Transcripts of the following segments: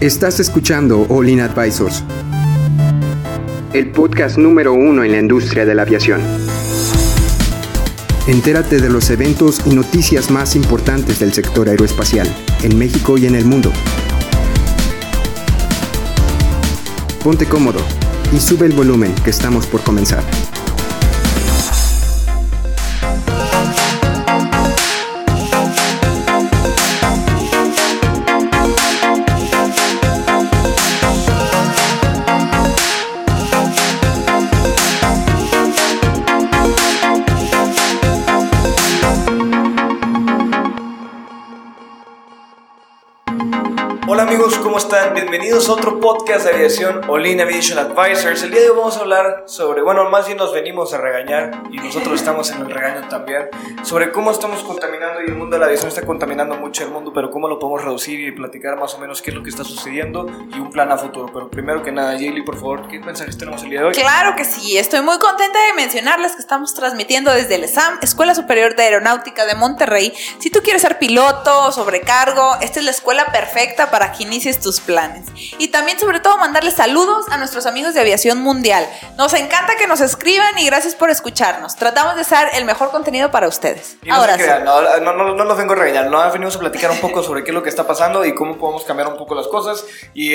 Estás escuchando All In Advisors, el podcast número uno en la industria de la aviación. Entérate de los eventos y noticias más importantes del sector aeroespacial, en México y en el mundo. Ponte cómodo y sube el volumen que estamos por comenzar. ¿Cómo están? Bienvenidos a otro podcast de aviación, All In Aviation Advisors. El día de hoy vamos a hablar sobre, más bien nos venimos a regañar y nosotros estamos en el regaño también, sobre cómo estamos contaminando y el mundo de la aviación está contaminando mucho el mundo, pero cómo lo podemos reducir y platicar más o menos qué es lo que está sucediendo y un plan a futuro. Pero primero que nada, Jaylee, por favor, ¿qué mensajes tenemos el día de hoy? Claro que sí, estoy muy contenta de mencionarles que estamos transmitiendo desde el ESAM, Escuela Superior de Aeronáutica de Monterrey. Si tú quieres ser piloto, sobrecargo, esta es la escuela perfecta para que inicies tus planes. Y también, sobre todo, mandarles saludos a nuestros amigos de Aviación Mundial. Nos encanta que nos escriban y gracias por escucharnos. Tratamos de hacer el mejor contenido para ustedes. Y ahora sí. No los vengo a regañar, nos venimos a platicar un poco sobre qué es lo que está pasando y cómo podemos cambiar un poco las cosas y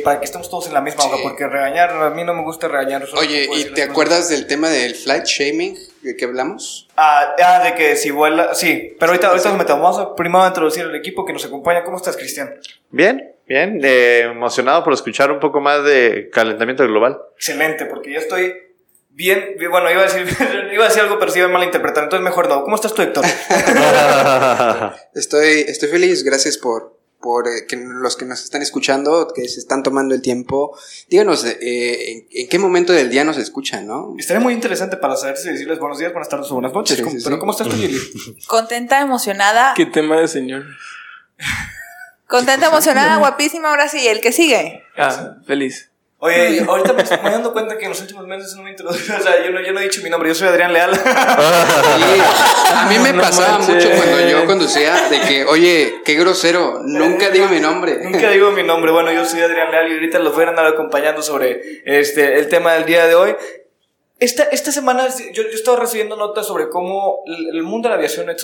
para que estemos todos en la misma hora, porque regañar, a mí no me gusta regañar. Oye, ¿y te acuerdas del tema del flight shaming de que hablamos? De que si vuela, sí, pero ahorita nos metemos. Vamos a primero introducir al equipo que nos acompaña. ¿Cómo estás, Cristian? Bien, emocionado por escuchar un poco más de calentamiento global. Excelente, porque yo estoy bien, iba a decir algo, pero sí iba a malinterpretar, entonces mejor no. ¿Cómo estás tú, Héctor? Estoy feliz, gracias por los que nos están escuchando, que se están tomando el tiempo. Díganos en qué momento del día nos escuchan, ¿no? Estaría muy interesante para saber si decirles buenos días, buenas tardes o buenas noches. Sí. ¿Cómo estás tú, Lili? Contenta, emocionada. ¿Qué tema de señor? Contenta, emocionada, guapísima, ahora sí. ¿El que sigue? Feliz. Oye, ahorita me estoy dando cuenta que en los últimos meses no me introdujo. O sea, yo no he dicho mi nombre, yo soy Adrián Leal. A mí me pasaba mucho cuando yo conducía, de que, oye, qué grosero, nunca digo mi nombre. Nunca digo mi nombre. Bueno, yo soy Adrián Leal y ahorita los voy a andar acompañando sobre el tema del día de hoy. Esta semana yo he estado recibiendo notas sobre cómo el mundo de la aviación, de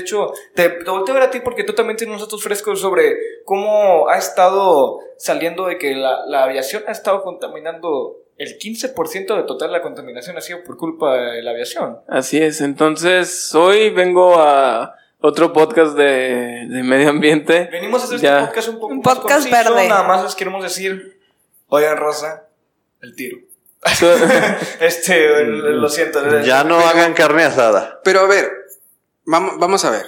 hecho, te volteo a ver a ti porque tú también tienes unos datos frescos sobre cómo ha estado saliendo de que la aviación ha estado contaminando el 15% de total la contaminación ha sido por culpa de la aviación. Así es, entonces hoy vengo a otro podcast de medio ambiente. Venimos a hacer este podcast un poco un más podcast conciso, verde. Nada más les queremos decir, oigan Rosa, el tiro. Lo siento. Ya no hagan carne asada. Pero a ver, vamos a ver.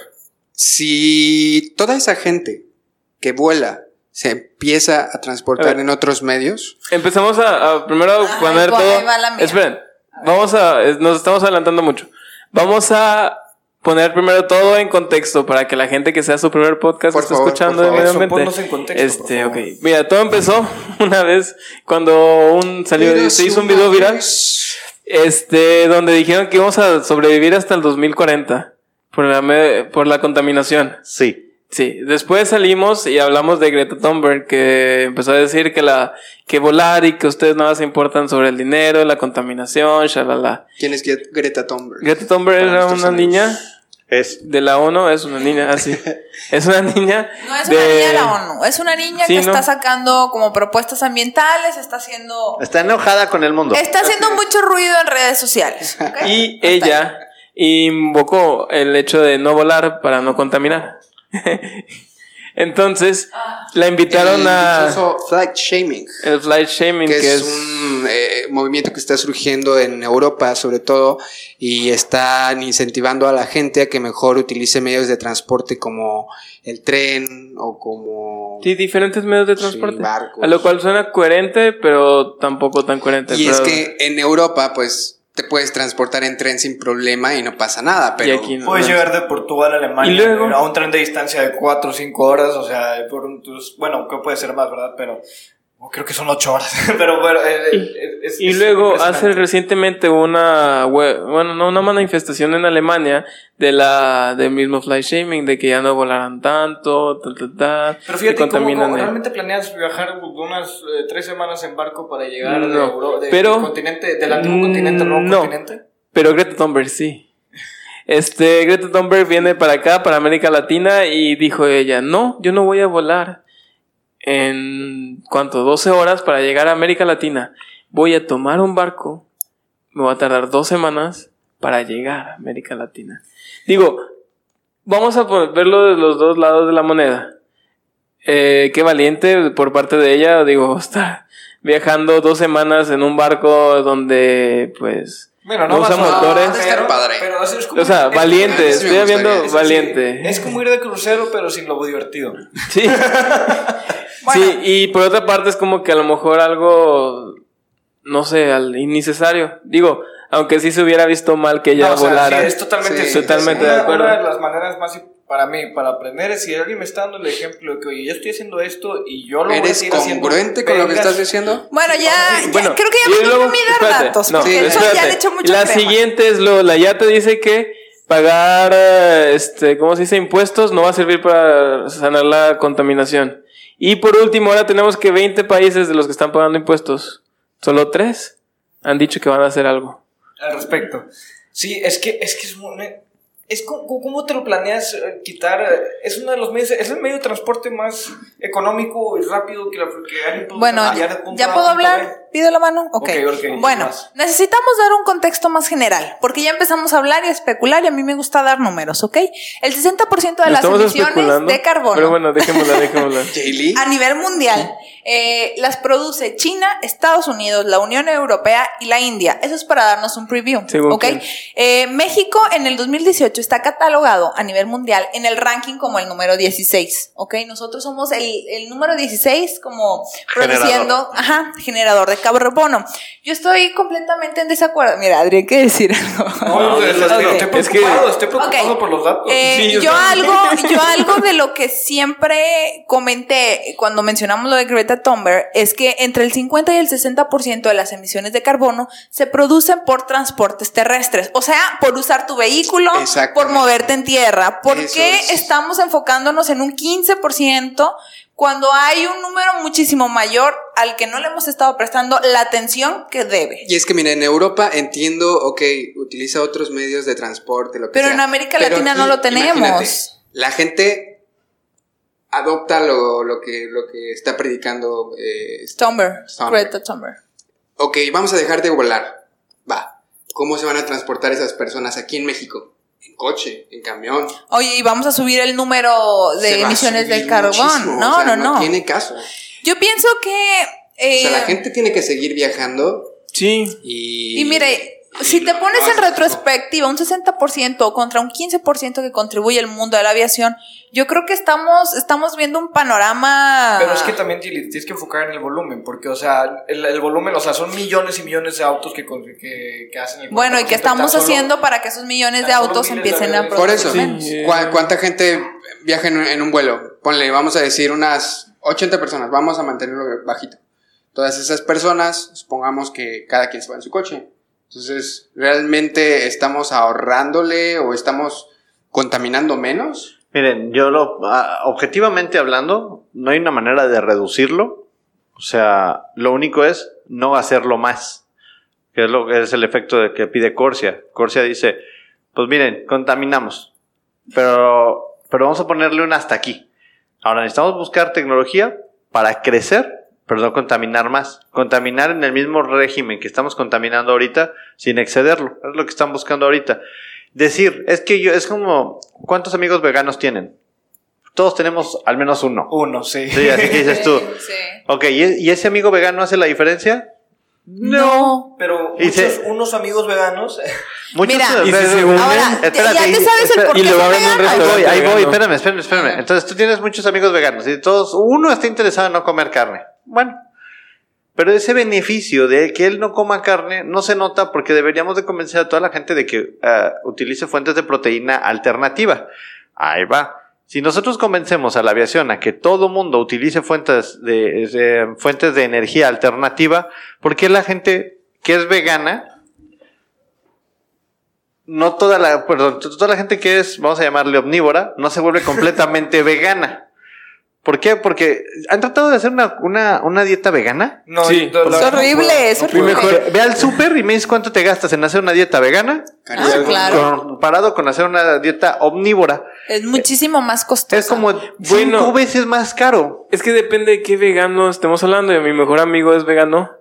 Si toda esa gente que vuela se empieza a transportar en otros medios. Empezamos a primero poner todo. Esperen, nos estamos adelantando mucho. Vamos a poner primero todo en contexto para que la gente que sea su primer podcast esté escuchando de medio ambiente. Ponnos en contexto. Okay. Mira, todo empezó una vez cuando se hizo un video viral donde dijeron que íbamos a sobrevivir hasta el 2040 por la contaminación. Sí. Sí, después salimos y hablamos de Greta Thunberg, que empezó a decir que volar y que ustedes nada se importan sobre el dinero, la contaminación, shalala. ¿Quién es Greta Thunberg? Greta Thunberg era una niña de la ONU, es una niña, así. Es una niña. No es una niña de la ONU, es una niña que está sacando como propuestas ambientales, está enojada con el mundo. Está haciendo mucho ruido en redes sociales. ¿Okay? Y ella invocó el hecho de no volar para no contaminar. Entonces la invitaron el flight shaming, que es un movimiento que está surgiendo en Europa sobre todo, y están incentivando a la gente a que mejor utilice medios de transporte como el tren o como diferentes medios de transporte, barcos. A lo cual suena coherente pero tampoco tan coherente, y es que en Europa pues te puedes transportar en tren sin problema y no pasa nada, pero puedes llegar de Portugal a Alemania a un tren de distancia de 4 o 5 horas, o sea, que puede ser más, ¿verdad? Pero creo que son 8 horas, pero bueno. Y luego hace recientemente una web, bueno, no, una manifestación en Alemania del mismo fly shaming, de que ya no volarán tanto, Pero fíjate, ¿cómo realmente planeas viajar unas 3 semanas en barco para llegar de Europa, del antiguo continente al nuevo continente? Pero Greta Thunberg sí. Greta Thunberg viene para acá, para América Latina, y dijo ella, no, yo no voy a volar en, 12 horas para llegar a América Latina. Voy a tomar un barco, me va a tardar 2 semanas para llegar a América Latina. Digo, vamos a verlo de los dos lados de la moneda. Qué valiente por parte de ella, digo, estar viajando 2 semanas en un barco donde, pues... Bueno, no usa motores, pero es como, o sea, valiente, estoy viendo valiente. Sí, es como ir de crucero, pero sin lo divertido. Sí. Bueno. Sí, y por otra parte es como que a lo mejor algo, no sé, innecesario. Digo, aunque sí se hubiera visto mal que ella volara. O sea, sí, es totalmente de acuerdo. Una de las maneras más para mí, para aprender, es si alguien me está dando el ejemplo de que, oye, yo estoy haciendo esto y yo lo voy a seguir haciendo. ¿Eres congruente con lo que estás diciendo? Bueno, ya creo que ya me tengo que dar datos. No, porque eso ya le echo mucho crema. La siguiente es Lola. Ya te dice que pagar, ¿cómo se dice? Impuestos no va a servir para sanar la contaminación. Y por último, ahora tenemos que 20 países de los que están pagando impuestos, solo 3 han dicho que van a hacer algo al respecto. Sí, es que es muy... Es ¿cómo te lo planeas quitar? Es uno de los medios, es el medio de transporte más económico y rápido que alguien puede. Bueno, ¿ya puedo hablar? ¿Pido la mano? Okay. Bueno, necesitamos dar un contexto más general, porque ya empezamos a hablar y a especular, y a mí me gusta dar números, ¿ok? El 60% de las emisiones de carbono. Pero bueno, dejémosla. A nivel mundial, las produce China, Estados Unidos, la Unión Europea y la India. Eso es para darnos un preview, ¿ok? México en el 2018 está catalogado a nivel mundial en el ranking como el número 16, ¿ok? Nosotros somos el número 16 como produciendo, generador de carbono. Yo estoy completamente en desacuerdo. Mira, Adrián, ¿qué decir algo? No, estoy preocupado por los datos. Yo algo de lo que siempre comenté cuando mencionamos lo de Greta Thunberg es que entre el 50 y el 60% de las emisiones de carbono se producen por transportes terrestres, o sea, por usar tu vehículo, por moverte en tierra. ¿Por qué estamos enfocándonos en un 15%? Cuando hay un número muchísimo mayor al que no le hemos estado prestando la atención que debe. Y es que, mira, en Europa entiendo, utiliza otros medios de transporte, lo que sea. Pero en América Latina no lo tenemos. La gente adopta lo que está predicando... Greta Thunberg. Ok, vamos a dejar de volar. Va. ¿Cómo se van a transportar esas personas aquí en México? En coche, en camión. Oye, y vamos a subir el número de emisiones de carbón. No, o sea, no tiene caso. Yo pienso que... o sea, la gente tiene que seguir viajando. Sí. Y mire... Si te pones en retrospectiva un 60% contra un 15% que contribuye el mundo de la aviación, yo creo que estamos viendo un panorama... Pero es que también tienes que enfocar en el volumen, porque, o sea, el volumen, o sea, son millones y millones de autos que hacen el... Bueno, y que estamos haciendo para que esos millones de autos empiecen a producir. Por eso, ¿cuánta gente viaja en un vuelo? Ponle, vamos a decir, unas 80 personas, vamos a mantenerlo bajito. Todas esas personas, supongamos que cada quien se va en su coche. Entonces, ¿realmente estamos ahorrándole o estamos contaminando menos? Miren, yo objetivamente hablando, no hay una manera de reducirlo. O sea, lo único es no hacerlo más, que es el efecto de que pide Corsia. Corsia dice, pues miren, contaminamos, pero vamos a ponerle un hasta aquí. Ahora necesitamos buscar tecnología para crecer, pero no contaminar más. Contaminar en el mismo régimen que estamos contaminando ahorita sin excederlo. Es lo que están buscando ahorita. Decir, es que es como, ¿cuántos amigos veganos tienen? Todos tenemos al menos uno. Uno, sí. Sí, así que dices tú. Sí. Ok, ¿y ese amigo vegano hace la diferencia? No. Pero unos amigos veganos... Muchos. Mira, ahora, espérate, ya te sabes el porqué. Y le va a vender un restaurante. Ahí voy, espérame. Entonces tú tienes muchos amigos veganos y uno está interesado en no comer carne. Bueno, pero ese beneficio de que él no coma carne no se nota porque deberíamos de convencer a toda la gente de que utilice fuentes de proteína alternativa. Ahí va. Si nosotros convencemos a la aviación a que todo mundo utilice fuentes de energía alternativa, ¿por qué la gente que es vegana, toda la gente que es, vamos a llamarle omnívora, no se vuelve completamente vegana? ¿Por qué? Porque han tratado de hacer una dieta vegana. No, sí, es horrible, es horrible. Mejor, ve al súper y me dices cuánto te gastas en hacer una dieta vegana. Ah, claro. Comparado con hacer una dieta omnívora. Es muchísimo más costoso. Es como 5 veces más caro. Es que depende de qué vegano estemos hablando. Mi mejor amigo es vegano.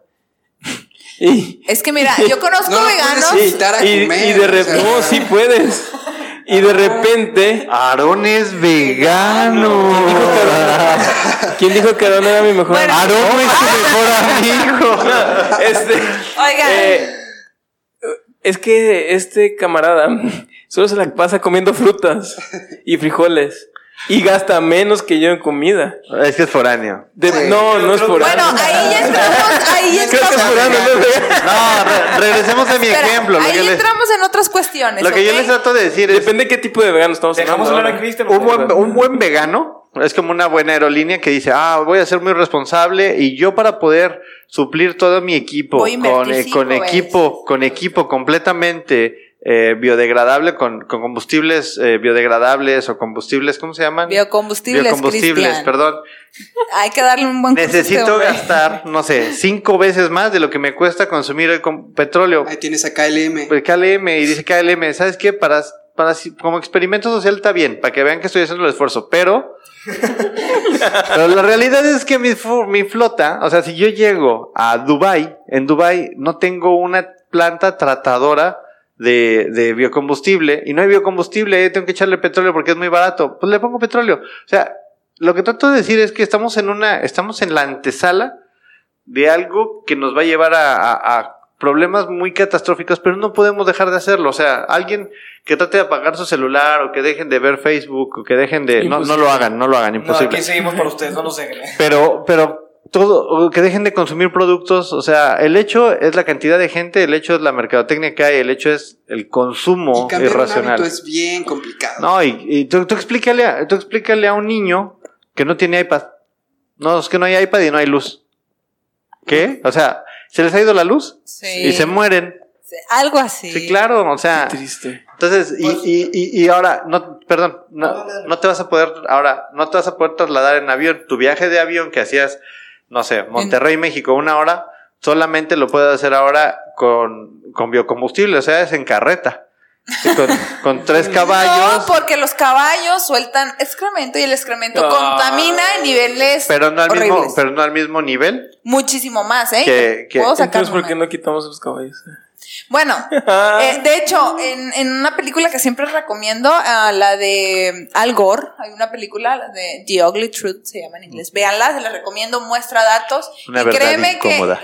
Es que mira, yo conozco veganos. Y de repente, no, sí puedes. Y de repente... Aarón es vegano. ¿Quién dijo que Aarón era mi mejor amigo? Aarón es tu mejor amigo. No, oigan. Es que este camarada solo se la pasa comiendo frutas y frijoles. Y gasta menos que yo en comida. Es que es foráneo. No es foráneo. Bueno, ahí ya entramos. Creo que es foráneo, no, regresemos a mi ejemplo. Ahí entramos en otras cuestiones. Lo que yo les trato de decir es... Depende de qué tipo de vegano estamos hablando. Un buen vegano es como una buena aerolínea que dice, voy a ser muy responsable y yo para poder suplir todo mi equipo con equipo completamente... biodegradable con combustibles biodegradables o combustibles, ¿cómo se llaman? Biocombustibles, Cristian. Perdón. Hay que darle un buen curso. Necesito gastar, no sé, 5 veces más de lo que me cuesta consumir el petróleo. Ahí tienes a KLM. Pues KLM, y dice KLM, ¿sabes qué? Para como experimento social está bien, para que vean que estoy haciendo el esfuerzo, pero la realidad es que mi flota, o sea, si yo llego a Dubái, en Dubái no tengo una planta tratadora de biocombustible, y no hay biocombustible, tengo que echarle petróleo porque es muy barato, pues le pongo petróleo. O sea, lo que trato de decir es que estamos en la antesala de algo que nos va a llevar a problemas muy catastróficos, pero no podemos dejar de hacerlo. O sea, alguien que trate de apagar su celular, o que dejen de ver Facebook, o que dejen de... No lo hagan, imposible. No, aquí seguimos por ustedes, no lo sé. Pero todo, que dejen de consumir productos, o sea, el hecho es la cantidad de gente, el hecho es la mercadotecnia que hay, el hecho es el consumo y cambiar irracional. Un hábito es bien complicado. No, y tú explícale a un niño que no tiene iPad. No, es que no hay iPad y no hay luz. ¿Qué? O sea, ¿se les ha ido la luz? Sí. Y se mueren. Algo así. Sí, claro, o sea. Qué triste. Entonces, y ahora, no te vas a poder trasladar en avión. Tu viaje de avión que hacías, no sé, Monterrey, México, 1 hora, solamente lo puedes hacer ahora con biocombustible, o sea, es en carreta. Con 3 caballos. No, porque los caballos sueltan excremento y el excremento contamina en niveles pero no al mismo nivel. Muchísimo más, ¿eh? Entonces, ¿por qué no quitamos los caballos? Bueno, de hecho, en una película que siempre recomiendo, la de Al Gore, hay una película de The Ugly Truth, se llama en inglés. Véanla, se la recomiendo, muestra datos. Una verdad incómoda.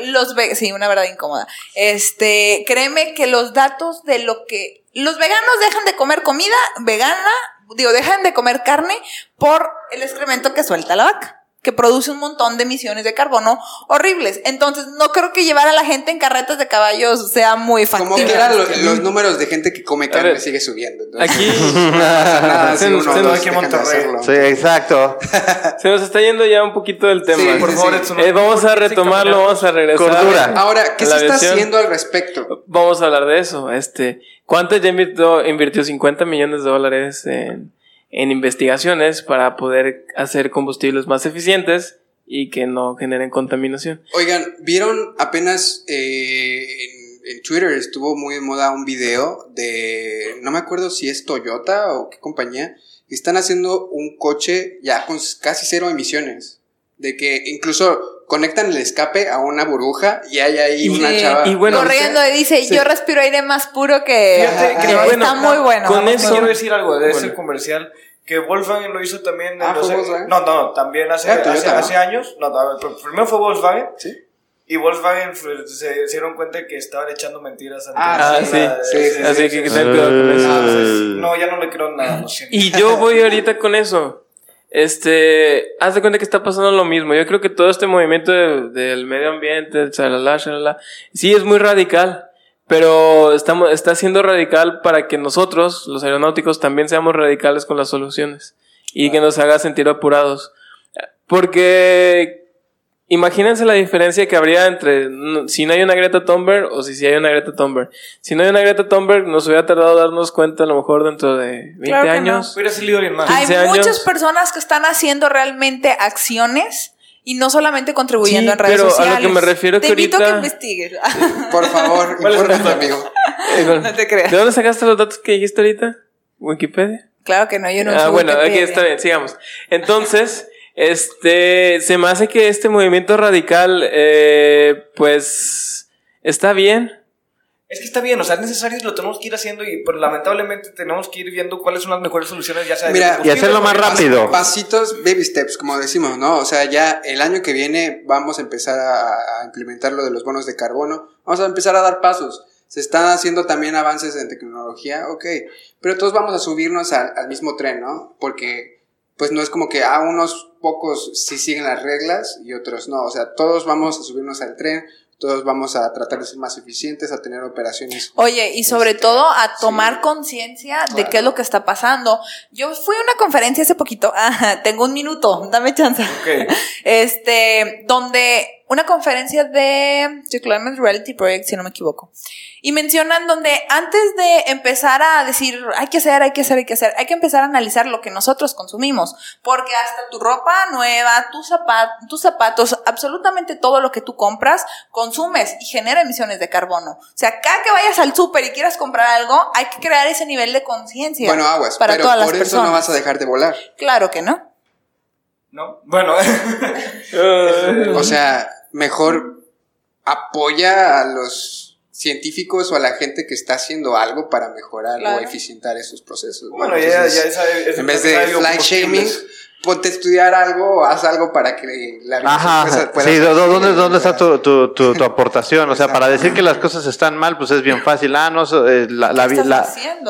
Sí, una verdad incómoda. Créeme que los datos de lo que los veganos dejan de comer comida vegana, dejan de comer carne por el excremento que suelta la vaca, que produce un montón de emisiones de carbono horribles. Entonces, no creo que llevar a la gente en carretas de caballos sea muy factible. Como quiera, los números de gente que come carne sigue subiendo. Entonces, aquí... Sí, exacto. Se nos está yendo ya un poquito del tema. Sí, por favor. Sí. Vamos a retomarlo, vamos a regresar. Cordura. Ahora, ¿qué se está haciendo al respecto? Vamos a hablar de eso. ¿Cuánto ya invirtió $50 millones en investigaciones para poder hacer combustibles más eficientes y que no generen contaminación? Oigan, ¿vieron apenas en Twitter estuvo muy en moda un video de, no me acuerdo si es Toyota o qué compañía, que están haciendo un coche ya con casi 0 emisiones, de que incluso conectan el escape a una burbuja y hay ahí una chava corriendo y dice, yo respiro aire más puro que... Fíjate, que está muy bueno. Con eso quiero decir algo de ese comercial, que Volkswagen lo hizo también... también hace años. No, primero fue Volkswagen. Sí. Y Volkswagen se dieron cuenta que estaban echando mentiras. Sí. Así que ten cuidado con eso. No, ya no le creo nada, lo siento. Y yo voy ahorita con eso. Haz de cuenta que está pasando lo mismo. Yo creo que todo este movimiento del medio ambiente, sí es muy radical, pero está siendo radical para que nosotros, los aeronáuticos, también seamos radicales con las soluciones. y que nos haga sentir apurados. Porque imagínense la diferencia que habría entre si no hay una Greta Thunberg o si hay una Greta Thunberg. Si no hay una Greta Thunberg, nos hubiera tardado darnos cuenta a lo mejor dentro de 20 claro años. No. Hubiera salido bien más. Hay muchas personas que están haciendo realmente acciones y no solamente contribuyendo en redes sociales. Pero a lo que me refiero que ahorita... Te invito a que investigues. Por favor, infórmate, amigo. No te creas. ¿De dónde sacaste los datos que dijiste ahorita? ¿Wikipedia? Claro que no, yo no uso Wikipedia. Bueno, aquí está bien, sigamos. Entonces, se me hace que este movimiento radical, pues, está bien. Es que está bien, o sea, es necesario y lo tenemos que ir haciendo, pero lamentablemente tenemos que ir viendo cuáles son las mejores soluciones, ya sea... Mira, y hacerlo más rápido. Pasitos, baby steps, como decimos, ¿no? O sea, ya el año que viene vamos a empezar a implementar lo de los bonos de carbono, vamos a empezar a dar pasos. Se están haciendo también avances en tecnología, ok, pero todos vamos a subirnos al mismo tren, ¿no? Porque pues no es como que unos pocos sí siguen las reglas y otros no, o sea, todos vamos a subirnos al tren. Todos vamos a tratar de ser más eficientes, a tener operaciones. Oye, y sobre todo a tomar conciencia de qué es lo que está pasando. Yo fui a una conferencia hace poquito, tengo un minuto, dame chance. Okay. Donde una conferencia de Climate Reality Project, si no me equivoco. Y mencionan donde antes de empezar a decir, hay que empezar a analizar lo que nosotros consumimos. Porque hasta tu ropa nueva, tus zapatos, absolutamente todo lo que tú compras, consumes y genera emisiones de carbono. O sea, cada que vayas al súper y quieras comprar algo, hay que crear ese nivel de conciencia. Bueno, aguas, para pero todas por las eso personas. No vas a dejar de volar. Claro que no. No, bueno. O sea, mejor apoya a los científicos o a la gente que está haciendo algo para mejorar o eficientar esos procesos. Bueno, entonces, ya en vez de fly shaming, ponte a estudiar algo o haz algo para que la empresa pueda... Sí, ¿dónde está tu aportación? O sea, para decir que las cosas están mal, pues es bien fácil. Ah, no,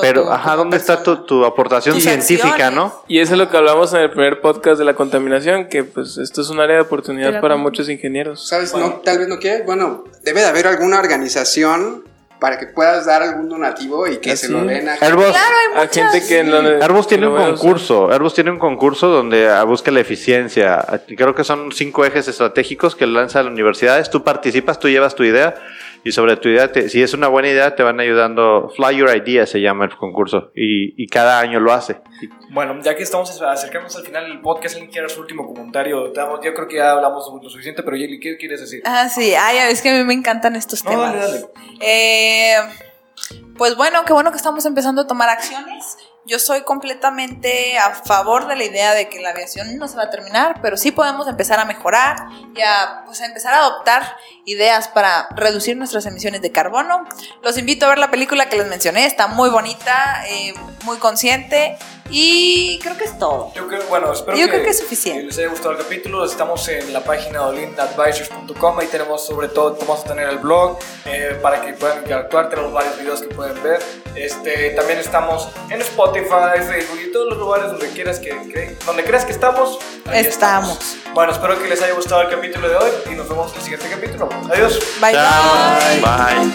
pero, ¿dónde está tu aportación científica, no? Y eso es lo que hablamos en el primer podcast de la contaminación, que pues esto es un área de oportunidad para muchos ingenieros. ¿Sabes? Bueno. No, tal vez no quieres. Bueno, debe de haber alguna organización... para que puedas dar algún donativo y que se lo den a Arbos, hay gente que Arbos tiene un concurso. Arbos tiene un concurso donde busca la eficiencia. Creo que son 5 ejes estratégicos que lanza las universidades. Tú participas, tú llevas tu idea y sobre tu idea, si es una buena idea, te van ayudando. Fly Your Idea se llama el concurso y cada año lo hace. Bueno, ya que estamos acercándonos al final del podcast, alguien quiere su último comentario. Yo creo que ya hablamos lo suficiente, pero Yeli, ¿qué quieres decir? Es que a mí me encantan estos temas. Dale. Pues bueno, qué bueno que estamos empezando a tomar acciones. Yo soy completamente a favor de la idea de que la aviación no se va a terminar, pero sí podemos empezar a mejorar y a empezar a adoptar ideas para reducir nuestras emisiones de carbono. Los invito a ver la película que les mencioné, está muy bonita, muy consciente y creo que es todo. Yo creo que es suficiente. Les haya gustado el capítulo, estamos en la página de OlinAdvisors.com, ahí tenemos sobre todo, vamos a tener el blog para que puedan interactuar, tenemos varios videos que pueden ver. También estamos en Spotify, Facebook y todos los lugares donde creas que estamos, ahí estamos. Bueno, espero que les haya gustado el capítulo de hoy y nos vemos en el siguiente capítulo. Adiós. Bye. Bye.